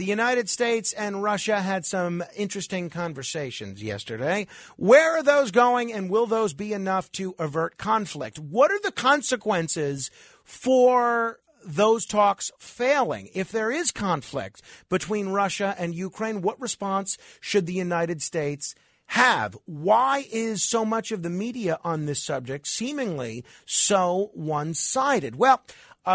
The United States and Russia had some interesting conversations yesterday. Where are those going, and will those be enough to avert conflict? What are the consequences for those talks failing? If there is conflict between Russia and Ukraine, what response should the United States have? Why is so much of the media on this subject seemingly so one-sided? Well,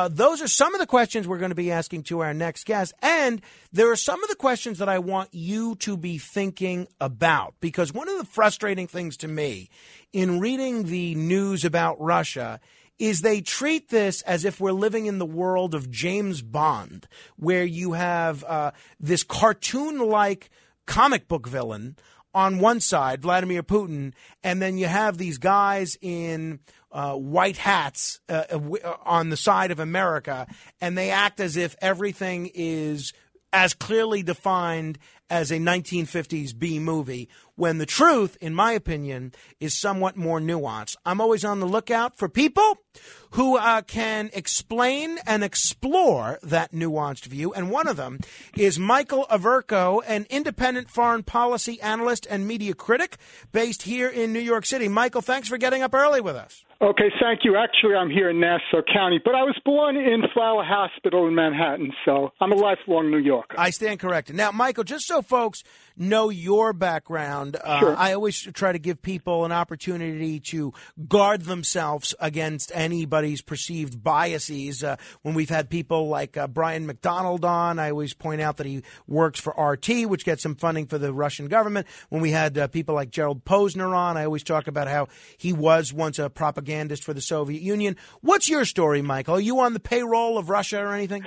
those are some of the questions we're going to be asking to our next guest. And there are some of the questions that I want you to be thinking about, because one of the frustrating things to me in reading the news about Russia is they treat this as if we're living in the world of James Bond, where you have this cartoon-like comic book villain on one side, Vladimir Putin, and then you have these guys in white hats on the side of America, and they act as if everything is as clearly defined as a 1950s B movie, when the truth, in my opinion, is somewhat more nuanced. I'm always on the lookout for people who can explain and explore that nuanced view. And one of them is Michael Averko, an independent foreign policy analyst and media critic based here in New York City. Michael, thanks for getting up early with us. Okay, thank you. Actually, I'm here in Nassau County, but I was born in Flower Hospital in Manhattan, so I'm a lifelong New Yorker. I stand corrected. Now, Michael, just so folks know your background, sure. I always try to give people an opportunity to guard themselves against anybody's perceived biases. When we've had people like Brian McDonald on, I always point out that he works for RT, which gets some funding for the Russian government. When we had people like Gerald Posner on, I always talk about how he was once a propagandist for the Soviet Union. What's your story, Michael? Are you on the payroll of Russia or anything?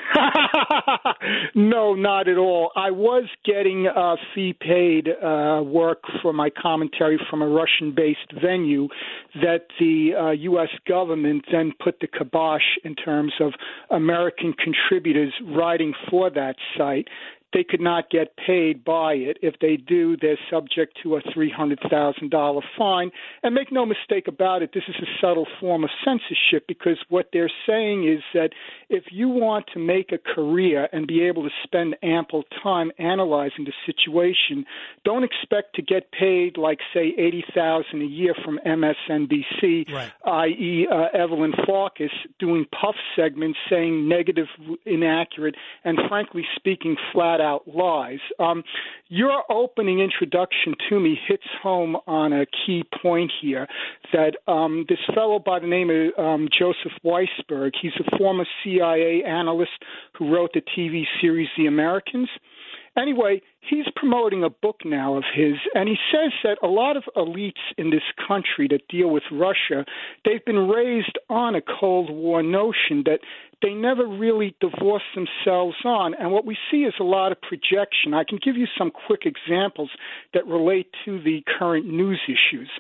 No, not at all. I was getting fee-paid work for my commentary from a Russian-based venue that the U.S. government then put the kibosh in terms of American contributors writing for that site. They could not get paid by it. If they do, they're subject to a $300,000 fine. And make no mistake about it, this is a subtle form of censorship, because what they're saying is that if you want to make a career and be able to spend ample time analyzing the situation, don't expect to get paid like, say, $80,000 a year from MSNBC, right, i.e. Evelyn Farkas doing puff segments saying negative, inaccurate, and frankly speaking, flat out lies. Your opening introduction to me hits home on a key point here, that this fellow by the name of Joseph Weisberg, he's a former CIA analyst who wrote the TV series The Americans. Anyway, he's promoting a book now of his, and he says that a lot of elites in this country that deal with Russia, they've been raised on a Cold War notion that they never really divorce themselves on. And what we see is a lot of projection. I can give you some quick examples that relate to the current news issues.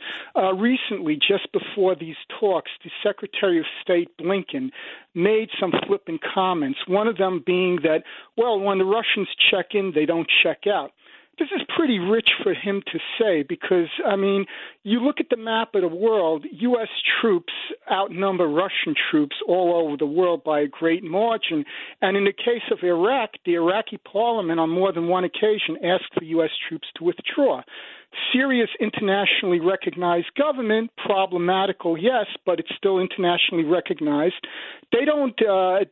Recently, just before these talks, the Secretary of State, Blinken, made some flippant comments, one of them being that, well, when the Russians check in, they don't check out. This is pretty rich for him to say because, I mean, you look at the map of the world, U.S. troops outnumber Russian troops all over the world by a great margin. And in the case of Iraq, the Iraqi parliament on more than one occasion asked for U.S. troops to withdraw. Syria's internationally recognized government, problematical, yes, but it's still internationally recognized. They don't,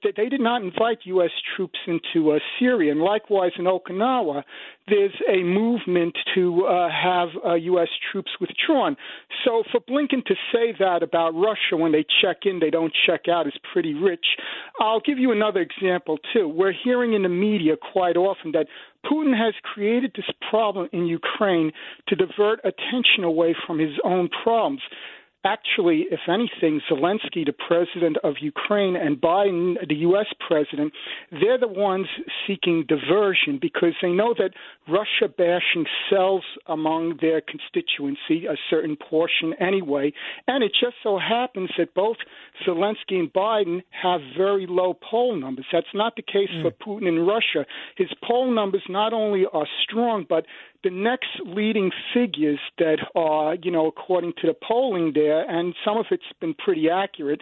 they did not invite U.S. troops into Syria. And likewise in Okinawa, there's a movement to have U.S. troops withdrawn. So for Blinken to say that about Russia, when they check in, they don't check out, is pretty rich. I'll give you another example, too. We're hearing in the media quite often that Putin has created this problem in Ukraine to divert attention away from his own problems. Actually, if anything, Zelensky, the president of Ukraine, and Biden, the U.S. president, they're the ones seeking diversion because they know that Russia bashing sells among their constituency, a certain portion anyway. And it just so happens that both Zelensky and Biden have very low poll numbers. That's not the case for Putin in Russia. His poll numbers not only are strong, but the next leading figures that are, you know, according to the polling there, and some of it's been pretty accurate,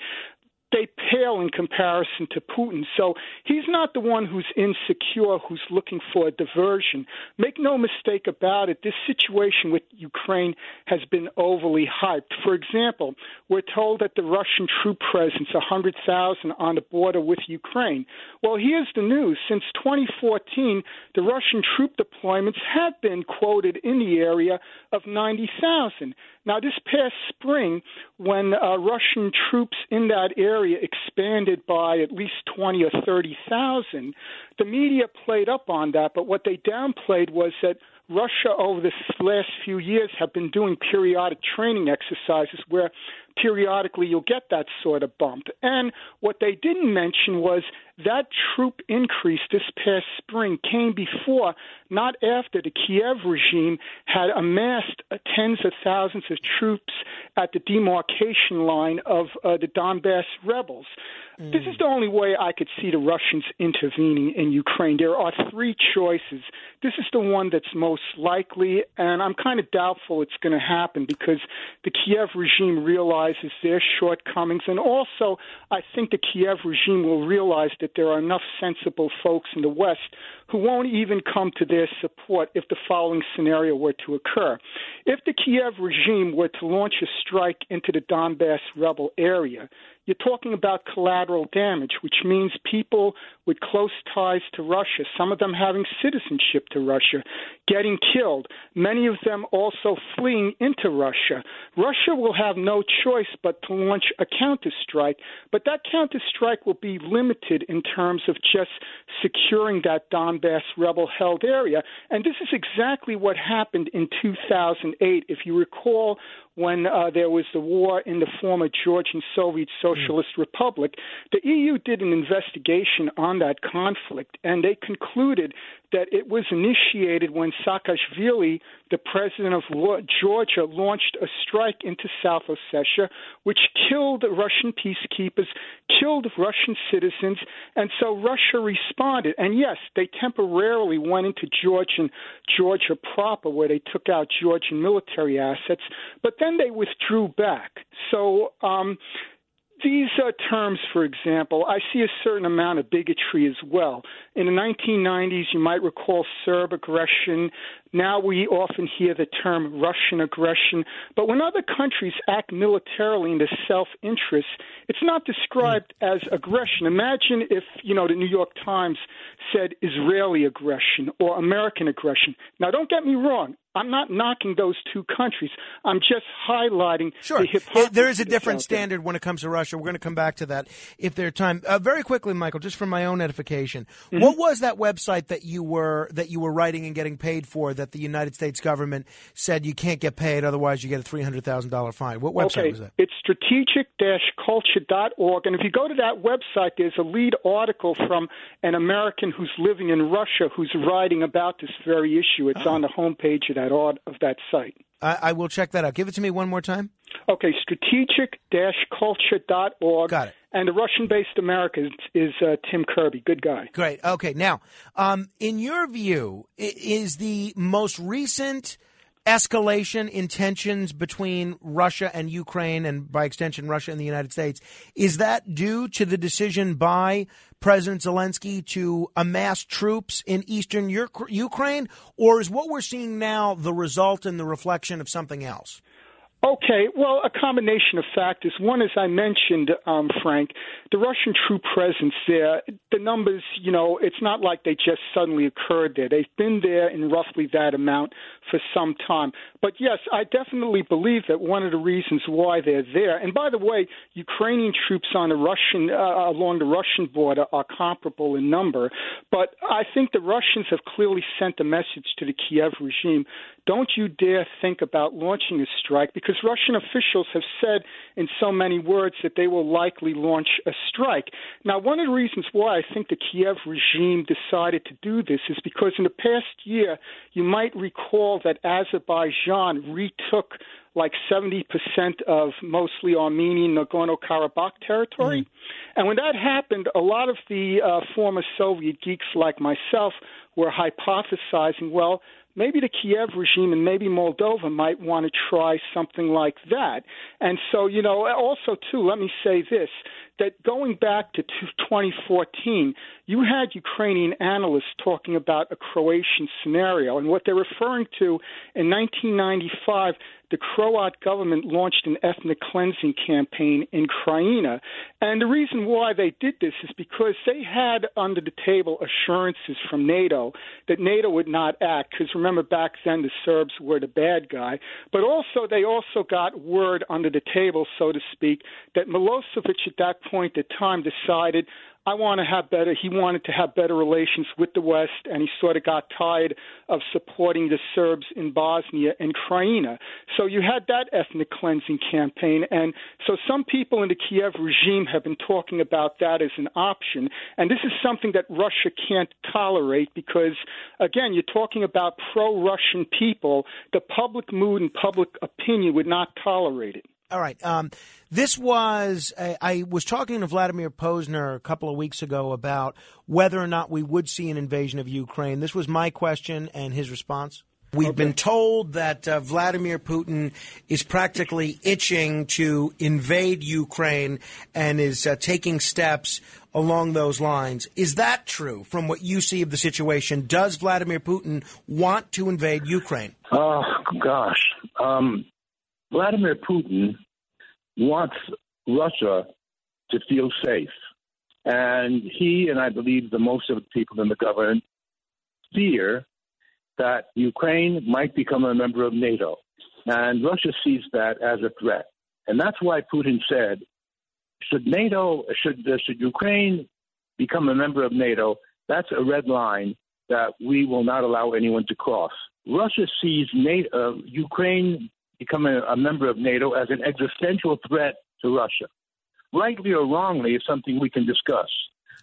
they pale in comparison to Putin. So he's not the one who's insecure, who's looking for a diversion. Make no mistake about it, this situation with Ukraine has been overly hyped. For example, we're told that the Russian troop presence, 100,000 on the border with Ukraine. Well, here's the news. Since 2014, the Russian troop deployments have been quoted in the area of 90,000. Now, this past spring, when Russian troops in that area expanded by at least 20 or 30,000, the media played up on that, but what they downplayed was that Russia over the last few years have been doing periodic training exercises where periodically you'll get that sort of bump. And what they didn't mention was that troop increase this past spring came before, not after, the Kiev regime had amassed tens of thousands of troops at the demarcation line of the Donbass rebels. This is the only way I could see the Russians intervening in Ukraine. There are three choices. This is the one that's most likely, and I'm kind of doubtful it's going to happen because the Kiev regime realizes their shortcomings, and also I think the Kiev regime will realize that there are enough sensible folks in the West who won't even come to their support if the following scenario were to occur. If the Kiev regime were to launch a strike into the Donbass rebel area, you're talking about collateral damage, which means people with close ties to Russia, some of them having citizenship to Russia, getting killed, many of them also fleeing into Russia. Russia will have no choice but to launch a counterstrike, but that counterstrike will be limited in terms of just securing that Donbass rebel-held area. And this is exactly what happened in 2008. If you recall, when there was the war in the former Georgian Soviet Socialist Republic, the EU did an investigation on that conflict, and they concluded that it was initiated when Saakashvili, the president of Georgia, launched a strike into South Ossetia, which killed Russian peacekeepers, killed Russian citizens, and so Russia responded. And yes, they temporarily went into Georgia proper, where they took out Georgian military assets, but then they withdrew back. So these terms, for example, I see a certain amount of bigotry as well. In the 1990s, you might recall Serb aggression. Now we often hear the term Russian aggression. But when other countries act militarily in their self-interest, it's not described as aggression. Imagine if, the New York Times said Israeli aggression or American aggression. Now, don't get me wrong. I'm not knocking those two countries. I'm just highlighting the hypocrisy. There is a different standard when it comes to Russia. We're going to come back to that if there's time. Very quickly, Michael, just for my own edification, what was that website that you were writing and getting paid for that the United States government said you can't get paid, otherwise you get a $300,000 fine? What website was that? It's strategic-culture.org. And if you go to that website, there's a lead article from an American who's living in Russia who's writing about this very issue. It's on the homepage of that site. I will check that out. Give it to me one more time. Okay, strategic-culture.org. Got it. And the Russian-based Americans is Tim Kirby. Good guy. Great. Okay, now, in your view, is the most recent escalation in tensions between Russia and Ukraine, and by extension Russia and the United States, is that due to the decision by President Zelensky to amass troops in eastern Ukraine, or is what we're seeing now the result and the reflection of something else? Okay, well, a combination of factors. One, as I mentioned, Frank, the Russian troop presence there, the numbers, it's not like they just suddenly occurred there. They've been there in roughly that amount for some time. But yes, I definitely believe that one of the reasons why they're there, and by the way, Ukrainian troops on the Russian along the Russian border are comparable in number, but I think the Russians have clearly sent a message to the Kiev regime: don't you dare think about launching a strike, because Russian officials have said in so many words that they will likely launch a strike. Now, one of the reasons why I think the Kiev regime decided to do this is because in the past year, you might recall that Azerbaijan retook like 70% of mostly Armenian Nagorno-Karabakh territory. And when that happened, a lot of the former Soviet geeks like myself were hypothesizing, well, maybe the Kiev regime and maybe Moldova might want to try something like that. And so, you know, also, too, let me say this, that going back to 2014, you had Ukrainian analysts talking about a Croatian scenario. And what they're referring to, in 1995, the Croat government launched an ethnic cleansing campaign in Krajina. And the reason why they did this is because they had under the table assurances from NATO that NATO would not act, because remember back then the Serbs were the bad guy. But also they also got word under the table, so to speak, that Milosevic at that point in time decided he wanted to have better relations with the West, and he sort of got tired of supporting the Serbs in Bosnia and Krajina. So you had that ethnic cleansing campaign, and so some people in the Kiev regime have been talking about that as an option, and this is something that Russia can't tolerate because, again, you're talking about pro-Russian people. The public mood and public opinion would not tolerate it. All right. This was I was talking to Vladimir Posner a couple of weeks ago about whether or not we would see an invasion of Ukraine. This was my question and his response. We've been told that Vladimir Putin is practically itching to invade Ukraine and is taking steps along those lines. Is that true from what you see of the situation? Does Vladimir Putin want to invade Ukraine? Oh, gosh. Vladimir Putin wants Russia to feel safe. And he, and I believe the most of the people in the government, fear that Ukraine might become a member of NATO. And Russia sees that as a threat. And that's why Putin said, should Ukraine become a member of NATO, that's a red line that we will not allow anyone to cross. Russia sees NATO, Ukraine becoming a member of NATO as an existential threat to Russia. Rightly or wrongly is something we can discuss,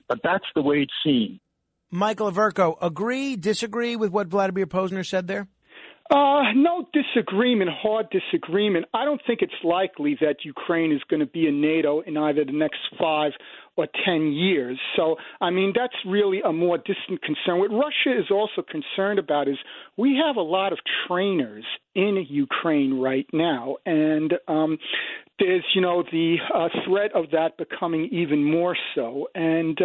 but that's the way it's seen. Michael Averko, agree, disagree with what Vladimir Posner said there? No disagreement, hard disagreement. I don't think it's likely that Ukraine is going to be in NATO in either the next 5 or 10 years. So, I mean, that's really a more distant concern. What Russia is also concerned about is we have a lot of trainers in Ukraine right now, and there's, you know, the threat of that becoming even more so. And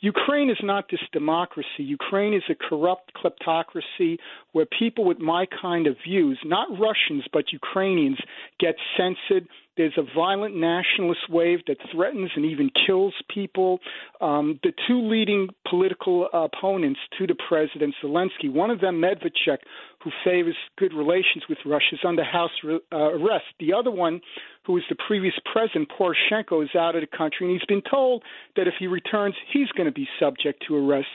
Ukraine is not this democracy. Ukraine is a corrupt kleptocracy where people with my kind of views, not Russians but Ukrainians, get censored. There's a violent nationalist wave that threatens and even kills people. The two leading political opponents to the president, Zelensky, one of them, Medvedchuk, who favors good relations with Russia, is under house arrest. The other one, who is the previous president, Poroshenko, is out of the country, and he's been told that if he returns, he's going to be subject to arrest.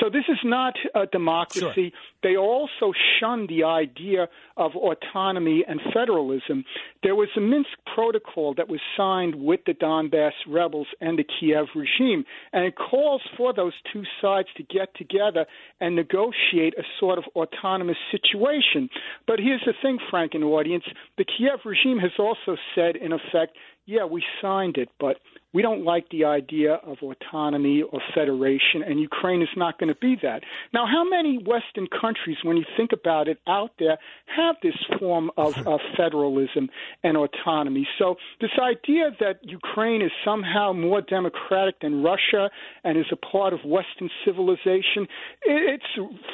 So this is not a democracy. Sure. They also shun the idea of autonomy and federalism. There was a Minsk protocol that was signed with the Donbass rebels and the Kiev regime, and it calls for those two sides to get together and negotiate a sort of autonomous situation. But here's the thing, Frank and audience, the Kiev regime has also said, in effect, yeah, we signed it, but we don't like the idea of autonomy or federation, and Ukraine is not going to be that. Now, how many Western countries, when you think about it, out there have this form of federalism and autonomy? So this idea that Ukraine is somehow more democratic than Russia and is a part of Western civilization, it's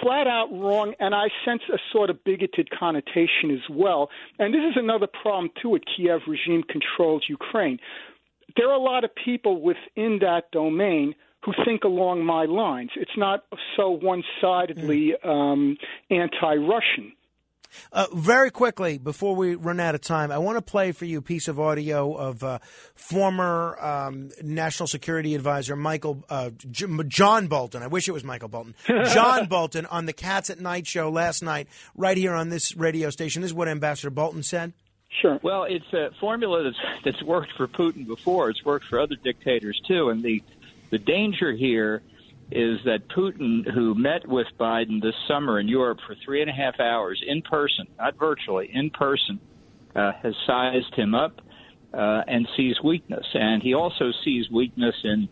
flat out wrong, and I sense a sort of bigoted connotation as well. And this is another problem, too, at Kiev regime controls Ukraine. There are a lot of people within that domain who think along my lines. It's not so one-sidedly anti-Russian. Very quickly, before we run out of time, I want to play for you a piece of audio of former National Security Advisor Michael John Bolton. I wish it was Michael Bolton. John Bolton on the Cats at Night show last night right here on this radio station. This is what Ambassador Bolton said. Sure. Well, it's a formula that's worked for Putin before. It's worked for other dictators, too. And the danger here is that Putin, who met with Biden this summer in Europe for 3.5 hours in person, not virtually, in person, has sized him up and sees weakness. And he also sees weakness in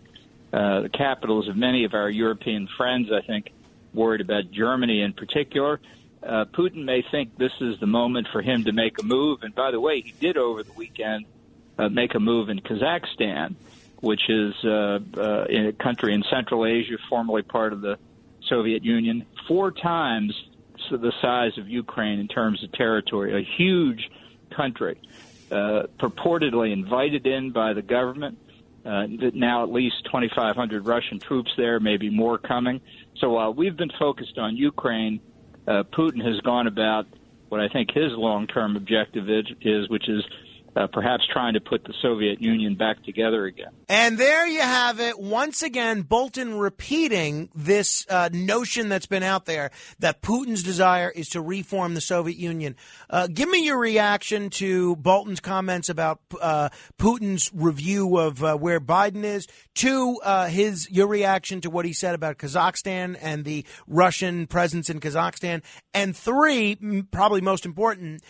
the capitals of many of our European friends, I think, worried about Germany in particular. Putin may think this is the moment for him to make a move. And by the way, he did over the weekend make a move in Kazakhstan, which is in a country in Central Asia, formerly part of the Soviet Union, 4 times the size of Ukraine in terms of territory, a huge country, purportedly invited in by the government. Now at least 2,500 Russian troops there, maybe more coming. So while we've been focused on Ukraine, Putin has gone about what I think his long-term objective is, which is perhaps trying to put the Soviet Union back together again. And there you have it. Once again, Bolton repeating this notion that's been out there that Putin's desire is to reform the Soviet Union. Give me your reaction to Bolton's comments about Putin's review of where Biden is, to your reaction to what he said about Kazakhstan and the Russian presence in Kazakhstan, and 3, probably most important,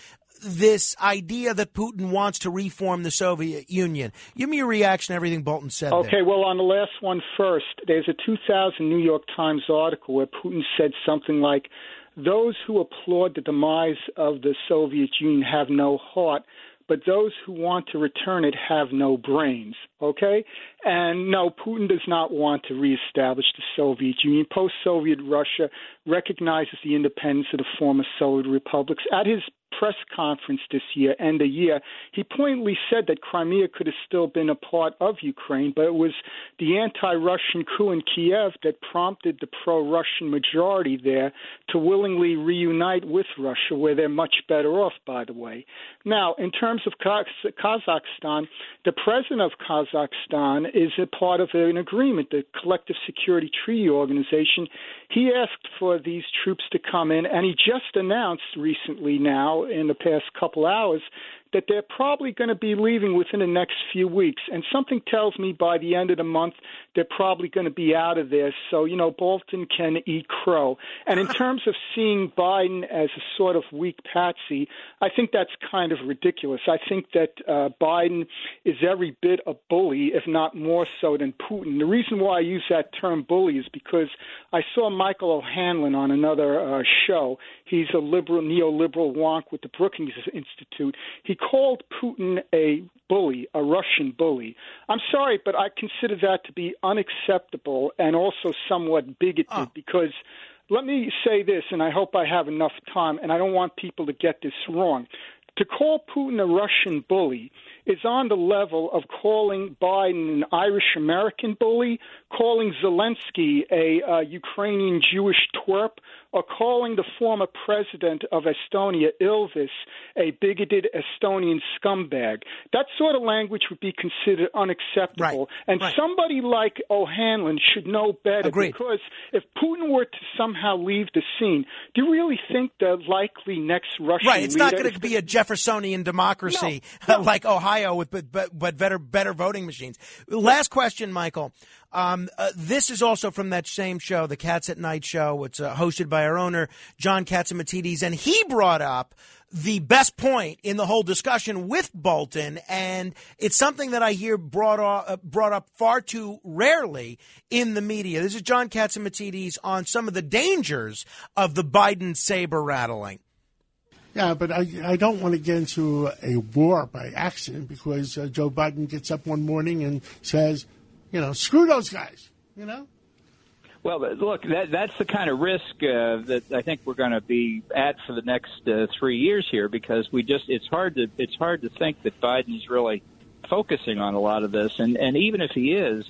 this idea that Putin wants to reform the Soviet Union. Give me your reaction to everything Bolton said. Okay, there. Well, on the last one first, there's a 2000 New York Times article where Putin said something like, "Those who applaud the demise of the Soviet Union have no heart, but those who want to return it have no brains." Okay? And no, Putin does not want to reestablish the Soviet Union. Post-Soviet Russia recognizes the independence of the former Soviet republics. At his press conference this year, end of year, he pointedly said that Crimea could have still been a part of Ukraine, but it was the anti-Russian coup in Kiev that prompted the pro-Russian majority there to willingly reunite with Russia, where they're much better off, by the way. Now, in terms of Kazakhstan, the president of Kazakhstan is a part of an agreement, the Collective Security Treaty Organization. He asked for these troops to come in, and he just announced recently now, in the past couple hours, that they're probably going to be leaving within the next few weeks. And something tells me by the end of the month, they're probably going to be out of there. So, you know, Bolton can eat crow. And in terms of seeing Biden as a sort of weak patsy, I think that's kind of ridiculous. I think that Biden is every bit a bully, if not more so than Putin. The reason why I use that term bully is because I saw Michael O'Hanlon on another show. He's a liberal, neoliberal wonk with the Brookings Institute. He called Putin a bully, a Russian bully. I'm sorry, but I consider that to be unacceptable and also somewhat bigoted because let me say this, and I hope I have enough time, and I don't want people to get this wrong. To call Putin a Russian bully is on the level of calling Biden an Irish-American bully, calling Zelensky a Ukrainian Jewish twerp, or calling the former president of Estonia, Ilves, a bigoted Estonian scumbag. That sort of language would be considered unacceptable. Right. And somebody like O'Hanlon should know better. Agreed. Because if Putin were to somehow leave the scene, do you really think the likely next Russian leader— Right, it's not going to be a Jeffersonian democracy like Ohio with but better voting machines. Last question, Michael. This is also from that same show, the Cats at Night show. It's hosted by our owner, John Katsimatidis, and he brought up the best point in the whole discussion with Bolton, and it's something that I hear brought up far too rarely in the media. This is John Katsimatidis on some of the dangers of the Biden saber rattling. Yeah, but I don't want to get into a war by accident because Joe Biden gets up one morning and says, you know, screw those guys, you know? Well, look, that's the kind of risk that I think we're going to be at for the next 3 years here, because it's hard to think that Biden's really focusing on a lot of this. And even if he is,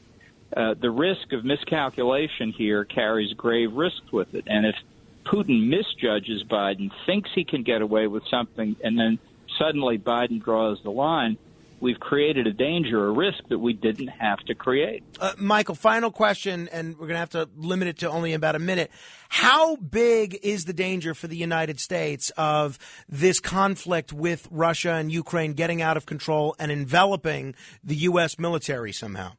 the risk of miscalculation here carries grave risks with it. And if Putin misjudges Biden, thinks he can get away with something, and then suddenly Biden draws the line, we've created a danger, a risk that we didn't have to create. Michael, final question, and we're going to have to limit it to only about a minute. How big is the danger for the United States of this conflict with Russia and Ukraine getting out of control and enveloping the U.S. military somehow?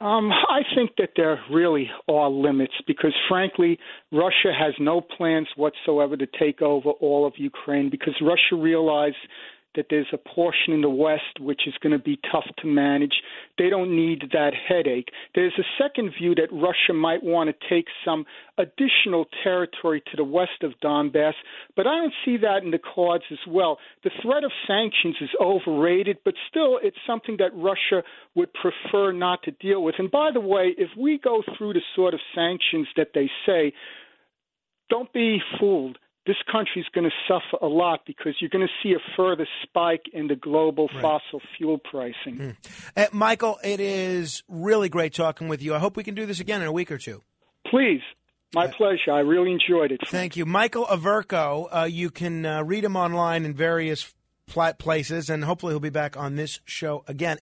I think that there really are limits because, frankly, Russia has no plans whatsoever to take over all of Ukraine because Russia realized that there's a portion in the West which is going to be tough to manage. They don't need that headache. There's a second view that Russia might want to take some additional territory to the west of Donbass, but I don't see that in the cards as well. The threat of sanctions is overrated, but still it's something that Russia would prefer not to deal with. And by the way, if we go through the sort of sanctions that they say, don't be fooled. This country is going to suffer a lot because you're going to see a further spike in the global fossil fuel pricing. Michael, it is really great talking with you. I hope we can do this again in a week or two. Please. My pleasure. I really enjoyed it. Thank you. Michael Averko, you can read him online in various places, and hopefully he'll be back on this show again.